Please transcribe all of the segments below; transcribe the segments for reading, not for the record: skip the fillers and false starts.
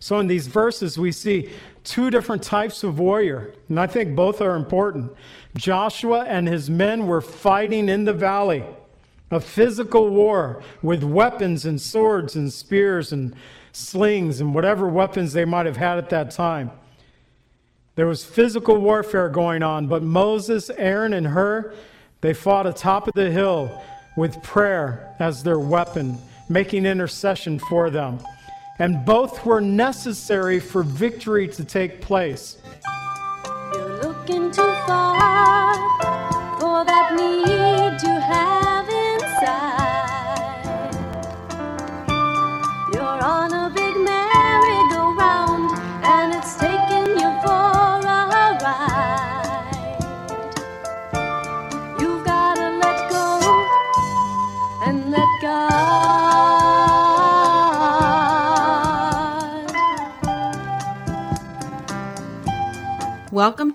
So in these verses, we see two different types of warrior, and I think both are important. Joshua and his men were fighting in the valley, a physical war with weapons and swords and spears and slings and whatever weapons they might have had at that time. There was physical warfare going on, but Moses, Aaron, and Hur, they fought atop of the hill with prayer as their weapon, making intercession for them. And both were necessary for victory to take place. You're looking too far for that need you have inside. You're on a big merry-go-round, and it's taking you for a ride. You've got to let go and let God. Welcome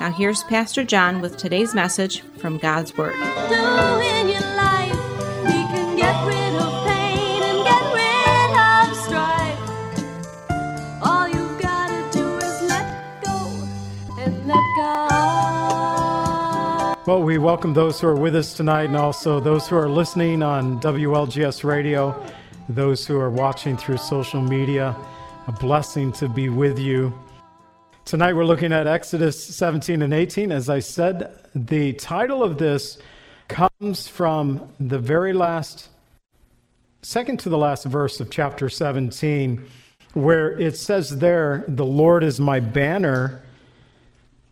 Now here's Pastor John with today's message from God's Word. Well, we welcome those who are with us tonight and also those who are listening on WLGS Radio, those who are watching through social media. A blessing to be with you. Tonight we're looking at Exodus 17 and 18. As I said, the title of this comes from the very last, second to the last verse of chapter 17, where it says there, "The Lord is my banner,"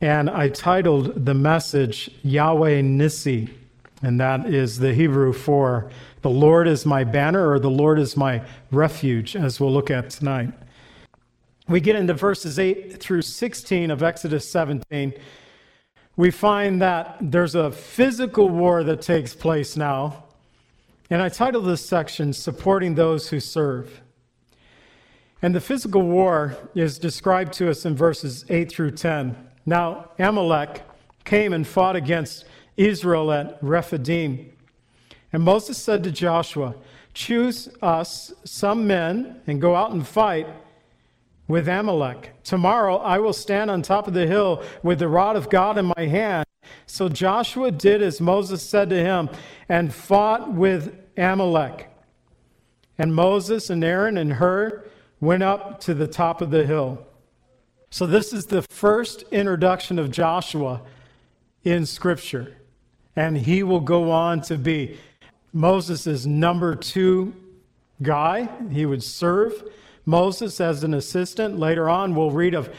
and I titled the message, Yahweh Nissi, and that is the Hebrew for "The Lord is my banner," or "The Lord is my refuge," as we'll look at tonight. We get into verses 8 through 16 of Exodus 17. We find that there's a physical war that takes place now. And I title this section, "Supporting Those Who Serve." And the physical war is described to us in verses 8 through 10. "Now Amalek came and fought against Israel at Rephidim. And Moses said to Joshua, 'Choose us some men and go out and fight with Amalek. Tomorrow I will stand on top of the hill with the rod of God in my hand.' So Joshua did as Moses said to him and fought with Amalek. And Moses and Aaron and Hur went up to the top of the hill." So this is the first introduction of Joshua in Scripture. And he will go on to be Moses' number two guy. He would serve Moses as an assistant. Later on, we'll read of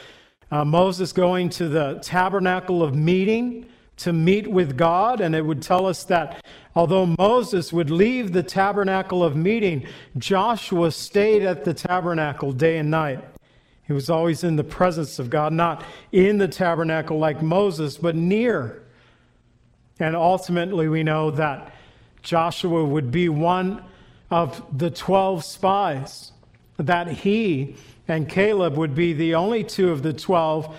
Moses going to the tabernacle of meeting to meet with God, and it would tell us that although Moses would leave the tabernacle of meeting, Joshua stayed at the tabernacle day and night. He was always in the presence of God, not in the tabernacle like Moses, but near. And ultimately, we know that Joshua would be one of the 12 spies, that he and Caleb would be the only two of the 12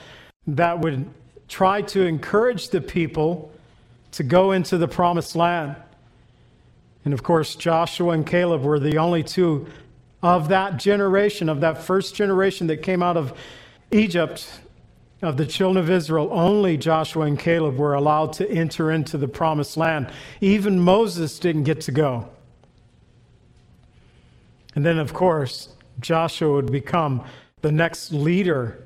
that would try to encourage the people to go into the promised land. And of course, Joshua and Caleb were the only two of that generation, of that first generation that came out of Egypt, of the children of Israel. Only Joshua and Caleb were allowed to enter into the promised land. Even Moses didn't get to go. And then, of course, Joshua would become the next leader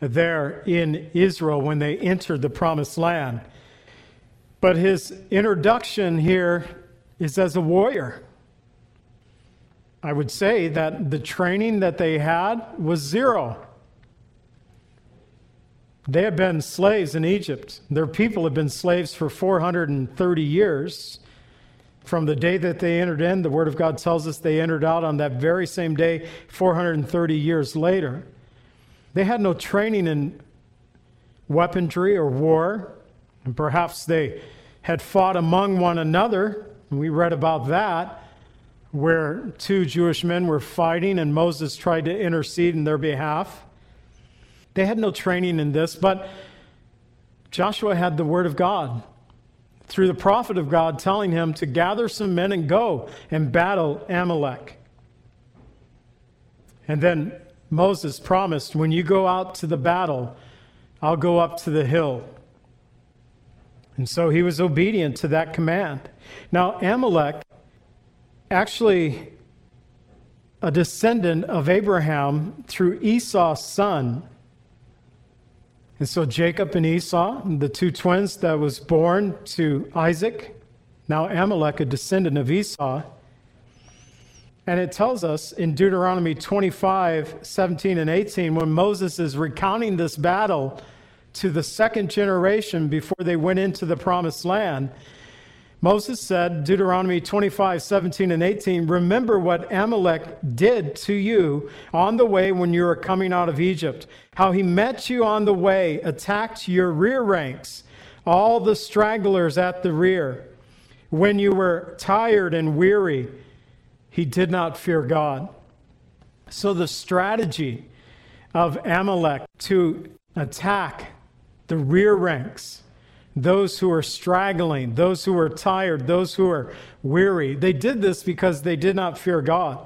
there in Israel when they entered the promised land. But his introduction here is as a warrior. I would say that the training that they had was zero. They had been slaves in Egypt. Their people had been slaves for 430 years. From the day that they entered in, the Word of God tells us they entered out on that very same day, 430 years later. They had no training in weaponry or war, and perhaps they had fought among one another. We read about that, where two Jewish men were fighting and Moses tried to intercede in their behalf. They had no training in this, but Joshua had the word of God through the prophet of God telling him to gather some men and go and battle Amalek. And then Moses promised, when you go out to the battle, I'll go up to the hill. And so he was obedient to that command. Now, Amalek, actually a descendant of Abraham through Esau's son. And so Jacob and Esau, the two twins that was born to Isaac, now Amalek, a descendant of Esau. And it tells us in Deuteronomy 25, 17 and 18, when Moses is recounting this battle to the second generation before they went into the promised land, Moses said, Deuteronomy 25, 17 and 18, remember what Amalek did to you on the way when you were coming out of Egypt, how he met you on the way, attacked your rear ranks, all the stragglers at the rear. When you were tired and weary, he did not fear God. So the strategy of Amalek to attack the rear ranks, those who are straggling, those who are tired, those who are weary. They did this because they did not fear God.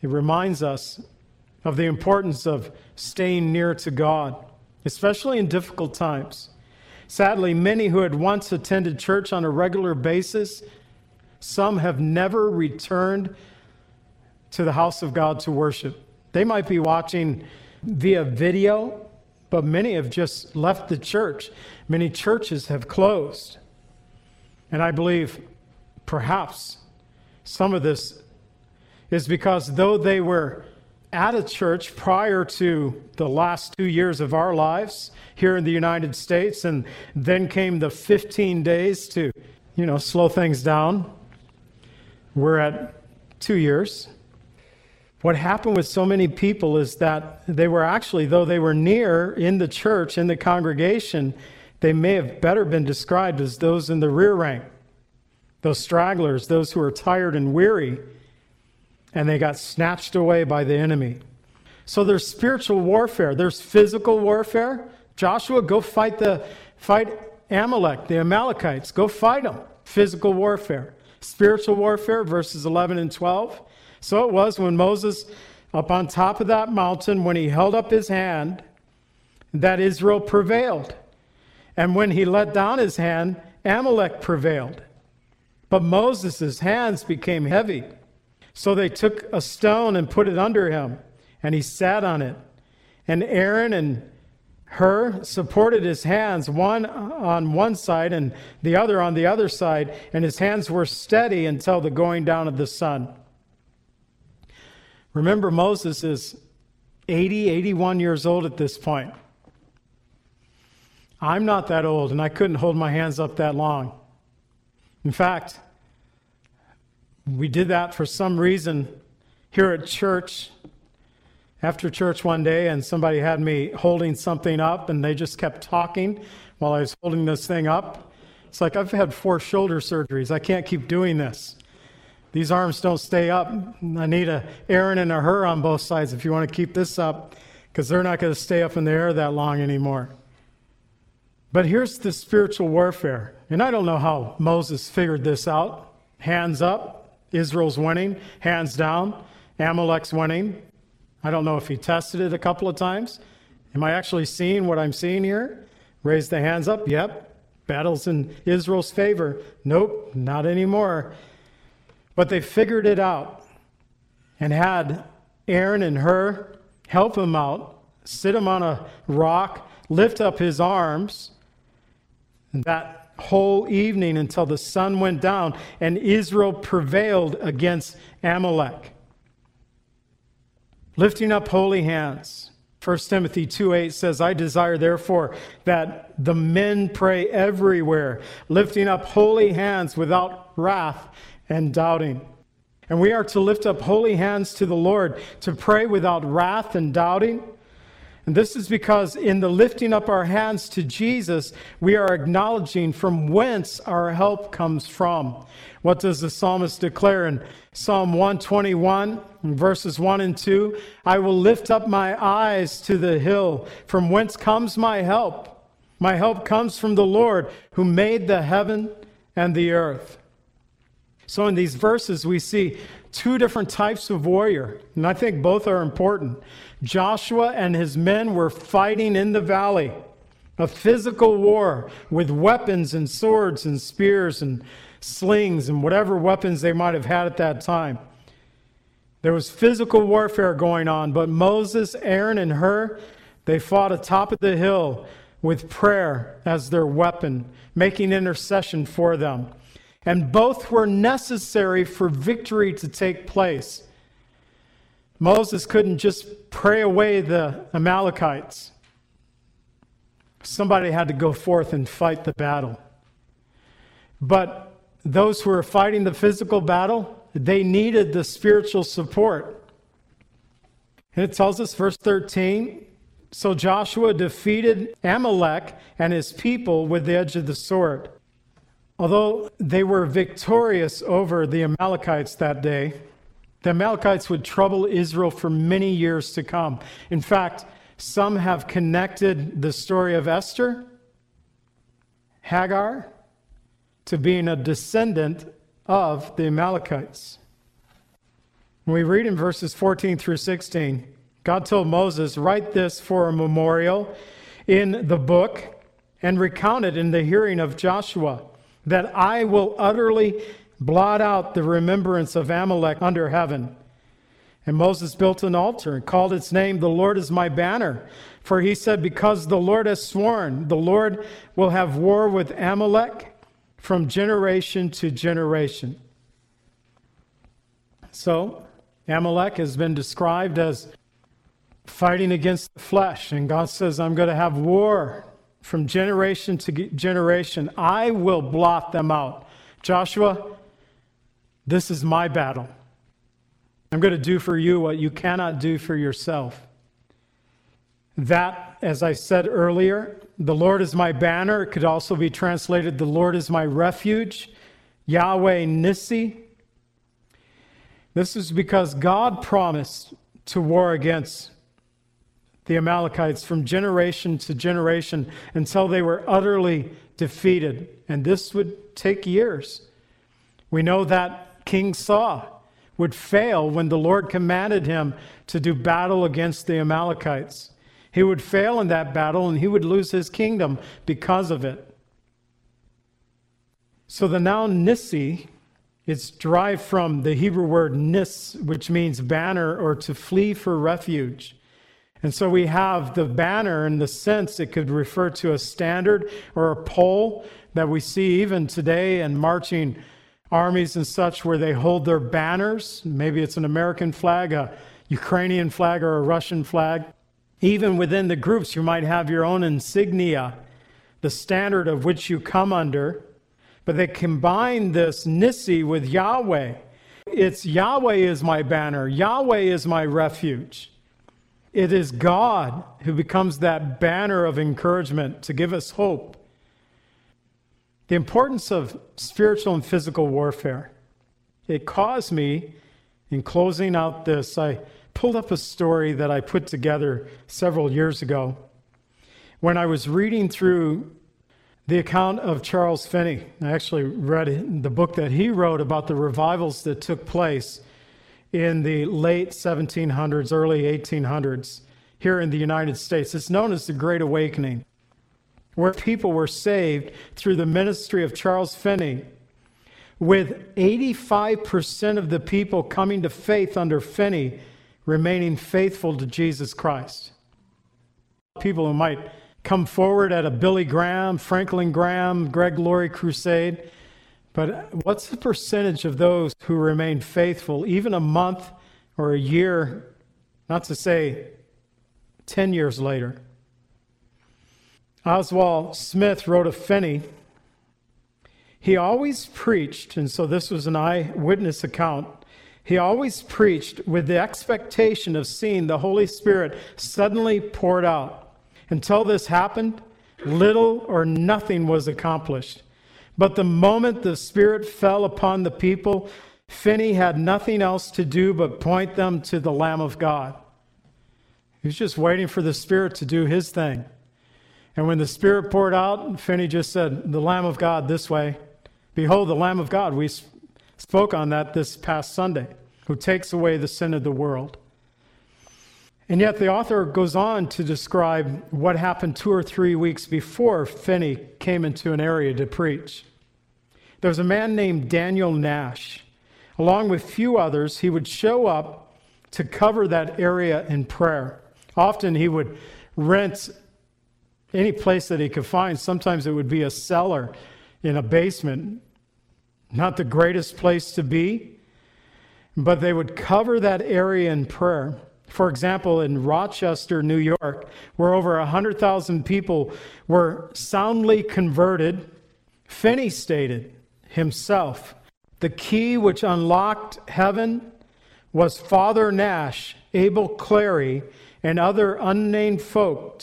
It reminds us of the importance of staying near to God, especially in difficult times. Sadly, many who had once attended church on a regular basis, some have never returned to the house of God to worship. They might be watching via video, but many have just left the church. Many churches have closed. And I believe perhaps some of this is because though they were at a church prior to the last 2 years of our lives here in the United States, and then came the 15 days to, slow things down. We're at 2 years. What happened with so many people is that they were actually, though they were near in the church, in the congregation, they may have better been described as those in the rear rank, those stragglers, those who are tired and weary, and they got snatched away by the enemy. So there's spiritual warfare. There's physical warfare. Joshua, go fight Amalek, the Amalekites. Go fight them. Physical warfare. Spiritual warfare, verses 11 and 12. So it was when Moses, up on top of that mountain, when he held up his hand, that Israel prevailed. And when he let down his hand, Amalek prevailed. But Moses' hands became heavy. So they took a stone and put it under him, and he sat on it. And Aaron and Hur supported his hands, one on one side and the other on the other side, and his hands were steady until the going down of the sun. Remember, Moses is 80, 81 years old at this point. I'm not that old, and I couldn't hold my hands up that long. In fact, we did that for some reason here at church, after church one day, and somebody had me holding something up, and they just kept talking while I was holding this thing up. It's like, I've had 4 shoulder surgeries. I can't keep doing this. These arms don't stay up. I need an Aaron and a Hur on both sides if you want to keep this up, because they're not going to stay up in the air that long anymore. But here's the spiritual warfare. And I don't know how Moses figured this out. Hands up, Israel's winning. Hands down, Amalek's winning. I don't know if he tested it a couple of times. Am I actually seeing what I'm seeing here? Raise the hands up. Yep. Battle's in Israel's favor. Nope, not anymore. But they figured it out and had Aaron and Hur help him out, sit him on a rock, lift up his arms that whole evening until the sun went down, and Israel prevailed against Amalek. Lifting up holy hands. 1 Timothy 2:8 says, I desire therefore that the men pray everywhere, lifting up holy hands without wrath and doubting. And we are to lift up holy hands to the Lord, to pray without wrath and doubting. And this is because in the lifting up our hands to Jesus, we are acknowledging from whence our help comes from. What does the psalmist declare in Psalm 121, verses 1 and 2? I will lift up my eyes to the hill. From whence comes my help? My help comes from the Lord who made the heaven and the earth. So in these verses, we see two different types of warrior, and I think both are important. Joshua and his men were fighting in the valley, a physical war with weapons and swords and spears and slings and whatever weapons they might have had at that time. There was physical warfare going on, but Moses, Aaron, and Hur, they fought atop of the hill with prayer as their weapon, making intercession for them. And both were necessary for victory to take place. Moses couldn't just pray away the Amalekites. Somebody had to go forth and fight the battle. But those who were fighting the physical battle, they needed the spiritual support. And it tells us, verse 13, so Joshua defeated Amalek and his people with the edge of the sword. Although they were victorious over the Amalekites that day, the Amalekites would trouble Israel for many years to come. In fact, some have connected the story of Esther, Hagar, to being a descendant of the Amalekites. When we read in verses 14 through 16, God told Moses, write this for a memorial in the book and recount it in the hearing of Joshua, that I will utterly blot out the remembrance of Amalek under heaven. And Moses built an altar and called its name, The Lord is my banner. For he said, because the Lord has sworn, the Lord will have war with Amalek from generation to generation. So Amalek has been described as fighting against the flesh. And God says, I'm going to have war from generation to generation. I will blot them out. Joshua, this is my battle. I'm going to do for you what you cannot do for yourself. That, as I said earlier, the Lord is my banner. It could also be translated, the Lord is my refuge. Yahweh Nissi. This is because God promised to war against the Amalekites from generation to generation until they were utterly defeated. And this would take years. We know that King Saul would fail when the Lord commanded him to do battle against the Amalekites. He would fail in that battle and he would lose his kingdom because of it. So the noun Nissi, it's derived from the Hebrew word nis, which means banner or to flee for refuge. And so we have the banner in the sense it could refer to a standard or a pole that we see even today in marching armies and such where they hold their banners. Maybe it's an American flag, a Ukrainian flag, or a Russian flag. Even within the groups, you might have your own insignia, the standard of which you come under. But they combine this Nissi with Yahweh. It's Yahweh is my banner. Yahweh is my refuge. It is God who becomes that banner of encouragement to give us hope. The importance of spiritual and physical warfare. It caused me, in closing out this, I pulled up a story that I put together several years ago when I was reading through the account of Charles Finney. I actually read the book that he wrote about the revivals that took place in the late 1700s, early 1800s, here in the United States. It's known as the Great Awakening, where people were saved through the ministry of Charles Finney, with 85% of the people coming to faith under Finney remaining faithful to Jesus Christ. People who might come forward at a Billy Graham, Franklin Graham, Greg Laurie crusade, but what's the percentage of those who remain faithful, even a month or a year, not to say 10 years later? Oswald Smith wrote of Finney, he always preached, and so this was an eyewitness account, He always preached with the expectation of seeing the Holy Spirit suddenly poured out. Until this happened, little or nothing was accomplished. But the moment the Spirit fell upon the people, Finney had nothing else to do but point them to the Lamb of God. He was just waiting for the Spirit to do his thing. And when the Spirit poured out, Finney just said, "The Lamb of God this way. Behold, the Lamb of God." We spoke on that this past Sunday, who takes away the sin of the world. And yet the author goes on to describe what happened 2 or 3 weeks before Finney came into an area to preach. There was a man named Daniel Nash. Along with few others, he would show up to cover that area in prayer. Often he would rent any place that he could find. Sometimes it would be a cellar in a basement. Not the greatest place to be, but they would cover that area in prayer. For example, in Rochester, New York, where over 100,000 people were soundly converted, Finney stated himself, "The key which unlocked heaven was Father Nash, Abel Clary, and other unnamed folk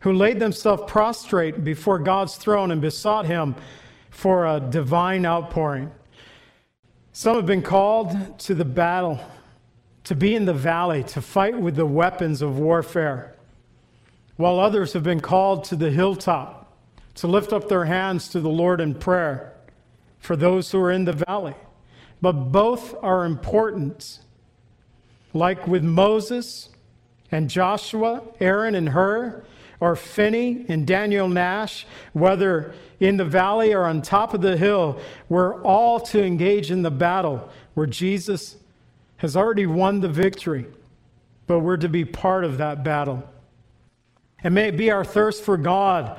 who laid themselves prostrate before God's throne and besought him for a divine outpouring." Some have been called to the battle, to be in the valley, to fight with the weapons of warfare, while others have been called to the hilltop, to lift up their hands to the Lord in prayer for those who are in the valley. But both are important. Like with Moses and Joshua, Aaron and Hur, or Finney and Daniel Nash, whether in the valley or on top of the hill, we're all to engage in the battle where Jesus has already won the victory, but we're to be part of that battle. And may it be our thirst for God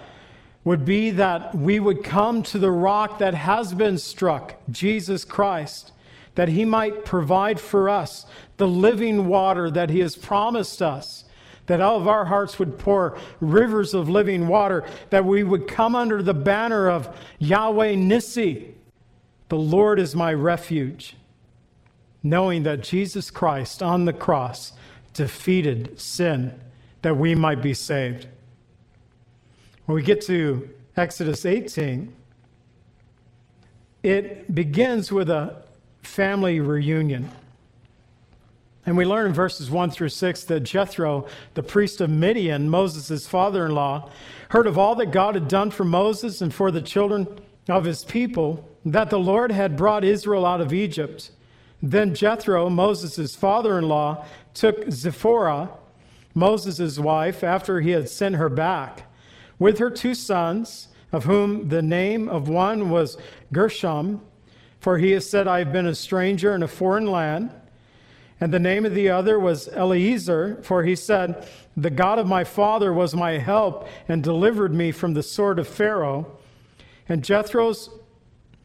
would be that we would come to the rock that has been struck, Jesus Christ, that he might provide for us the living water that he has promised us, that out of our hearts would pour rivers of living water, that we would come under the banner of Yahweh Nissi, the Lord is my refuge, knowing that Jesus Christ on the cross defeated sin, that we might be saved. When we get to Exodus 18, it begins with a family reunion. And we learn in verses 1 through 6 that Jethro, the priest of Midian, Moses' father-in-law, heard of all that God had done for Moses and for the children of his people, that the Lord had brought Israel out of Egypt. Then Jethro, Moses' father-in-law, took Zipporah, Moses' wife, after he had sent her back, with her 2 sons, of whom the name of one was Gershom, for he has said, "I have been a stranger in a foreign land." And the name of the other was Eliezer, for he said, "The God of my father was my help and delivered me from the sword of Pharaoh." And Jethro's,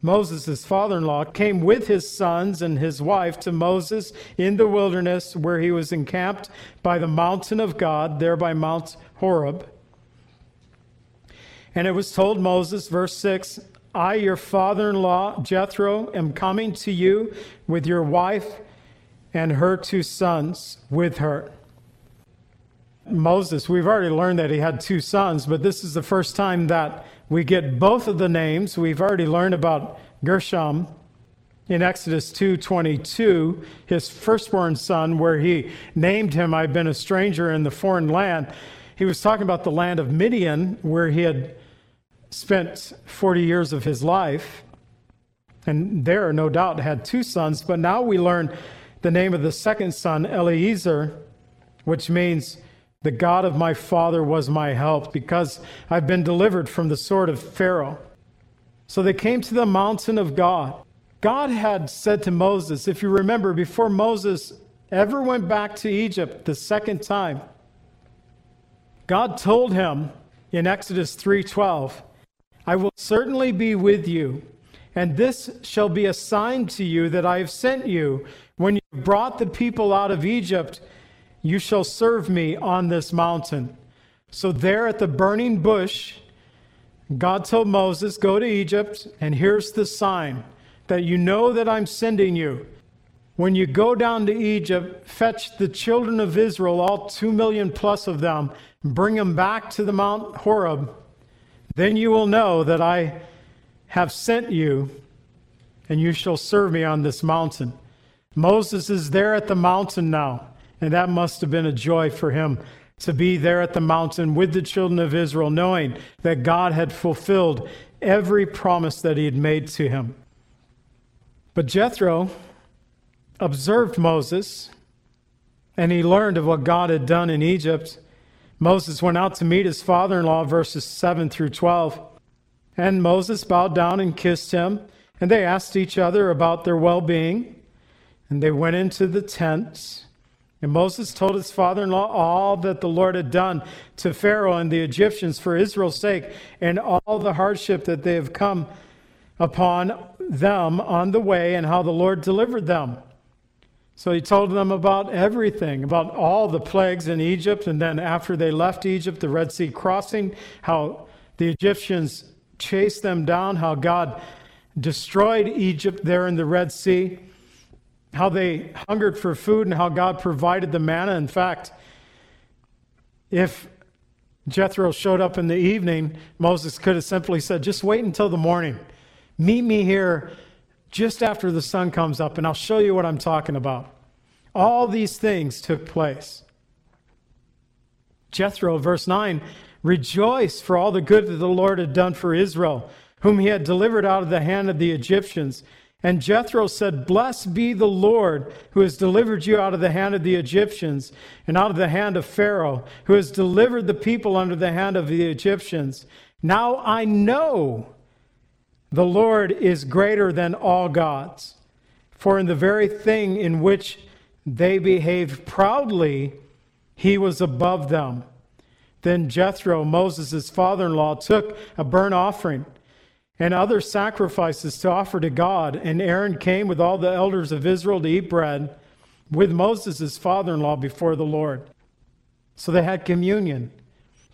Moses' father-in-law, came with his sons and his wife to Moses in the wilderness, where he was encamped by the mountain of God, there by Mount Horeb. And it was told Moses, verse 6, "I, your father-in-law, Jethro, am coming to you with your wife and her 2 sons with her." Moses, we've already learned that he had 2 sons, but this is the first time that we get both of the names. We've already learned about Gershom in Exodus 2:22, his firstborn son, where he named him, "I've been a stranger in the foreign land." He was talking about the land of Midian, where he had spent 40 years of his life. And there, no doubt, had 2 sons, but now we learn the name of the second son, Eliezer, which means "the God of my father was my help, because I've been delivered from the sword of Pharaoh." So they came to the mountain of God. God had said to Moses, if you remember, before Moses ever went back to Egypt the second time, God told him in Exodus 3:12, "I will certainly be with you, and this shall be a sign to you that I have sent you. When you brought the people out of Egypt, you shall serve me on this mountain." So there at the burning bush, God told Moses, "Go to Egypt, and here's the sign that you know that I'm sending you. When you go down to Egypt, fetch the children of Israel, all 2 million plus of them, bring them back to the Mount Horeb. Then you will know that I have sent you, and you shall serve me on this mountain. Moses is there at the mountain now, and that must have been a joy for him to be there at the mountain with the children of Israel, knowing that God had fulfilled every promise that he had made to him. But Jethro observed Moses, and he learned of what God had done in Egypt. Moses went out to meet his father-in-law, verses 7 through 12. And Moses bowed down and kissed him, and they asked each other about their well-being. And they went into the tent. And Moses told his father-in-law all that the Lord had done to Pharaoh and the Egyptians for Israel's sake, and all the hardship that they have come upon them on the way, and how the Lord delivered them. So he told them about everything, about all the plagues in Egypt, and then after they left Egypt, the Red Sea crossing, how the Egyptians chased them down, how God destroyed Egypt there in the Red Sea, how they hungered for food, and how God provided the manna. In fact, if Jethro showed up in the evening, Moses could have simply said, just wait until the morning. Meet me here just after the sun comes up, and I'll show you what I'm talking about. All these things took place. Jethro, verse 9, rejoiced for all the good that the Lord had done for Israel, whom he had delivered out of the hand of the Egyptians. And Jethro said, blessed be the Lord who has delivered you out of the hand of the Egyptians and out of the hand of Pharaoh, who has delivered the people under the hand of the Egyptians. Now I know the Lord is greater than all gods, for in the very thing in which they behaved proudly, he was above them. Then Jethro, Moses' father-in-law, took a burnt offering and other sacrifices to offer to God. And Aaron came with all the elders of Israel to eat bread with Moses' father-in-law before the Lord. So they had communion.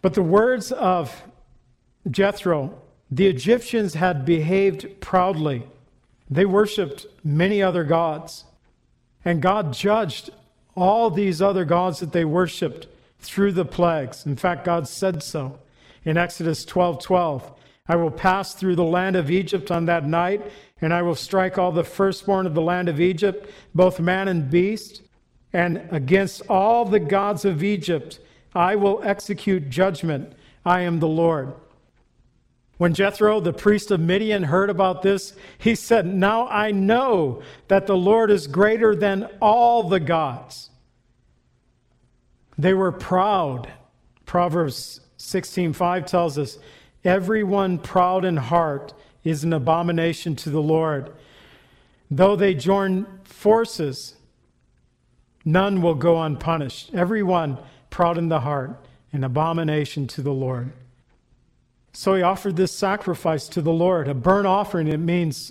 But the words of Jethro, the Egyptians had behaved proudly. They worshipped many other gods. And God judged all these other gods that they worshipped through the plagues. In fact, God said so in Exodus 12:12. I will pass through the land of Egypt on that night, and I will strike all the firstborn of the land of Egypt, both man and beast, and against all the gods of Egypt I will execute judgment. I am the Lord. When Jethro, the priest of Midian, heard about this, he said, now I know that the Lord is greater than all the gods. They were proud. Proverbs 16:5 tells us, everyone proud in heart is an abomination to the Lord. Though they join forces, none will go unpunished. Everyone proud in the heart, an abomination to the Lord. So he offered this sacrifice to the Lord, a burnt offering. It means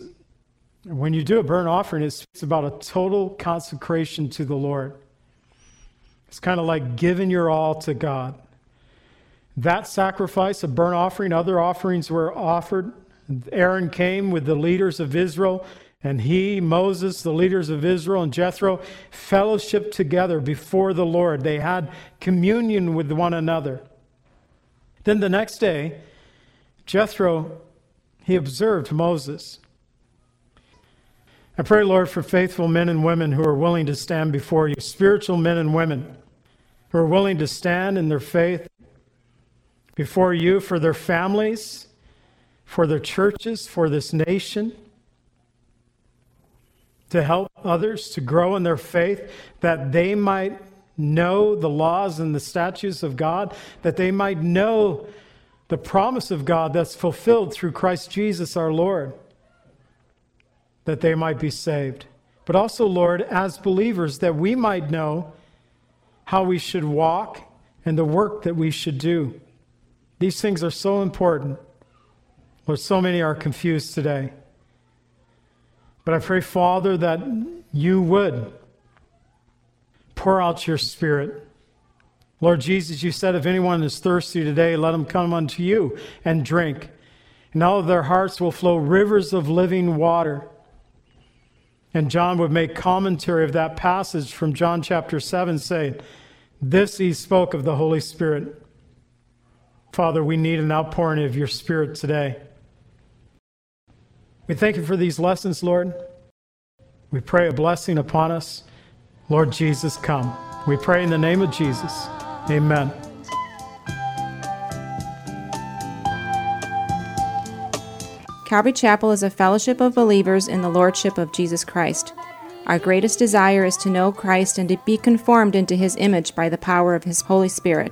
when you do a burnt offering, it speaks about a total consecration to the Lord. It's kind of like giving your all to God. That sacrifice, a burnt offering, other offerings were offered. Aaron came with the leaders of Israel, and he, Moses, the leaders of Israel, and Jethro fellowshiped together before the Lord. They had communion with one another. Then the next day, Jethro, he observed Moses. I pray, Lord, for faithful men and women who are willing to stand before you, spiritual men and women who are willing to stand in their faith before you, for their families, for their churches, for this nation, to help others to grow in their faith, that they might know the laws and the statutes of God, that they might know the promise of God that's fulfilled through Christ Jesus our Lord, that they might be saved. But also, Lord, as believers, that we might know how we should walk and the work that we should do. These things are so important, Lord. So many are confused today. But I pray, Father, that you would pour out your Spirit. Lord Jesus, you said, if anyone is thirsty today, let him come unto you and drink. And out of their hearts will flow rivers of living water. And John would make commentary of that passage from John chapter 7 saying, this he spoke of the Holy Spirit. Father, we need an outpouring of your Spirit today. We thank you for these lessons, Lord. We pray a blessing upon us. Lord Jesus, come. We pray in the name of Jesus. Amen. Calvary Chapel is a fellowship of believers in the Lordship of Jesus Christ. Our greatest desire is to know Christ and to be conformed into His image by the power of His Holy Spirit.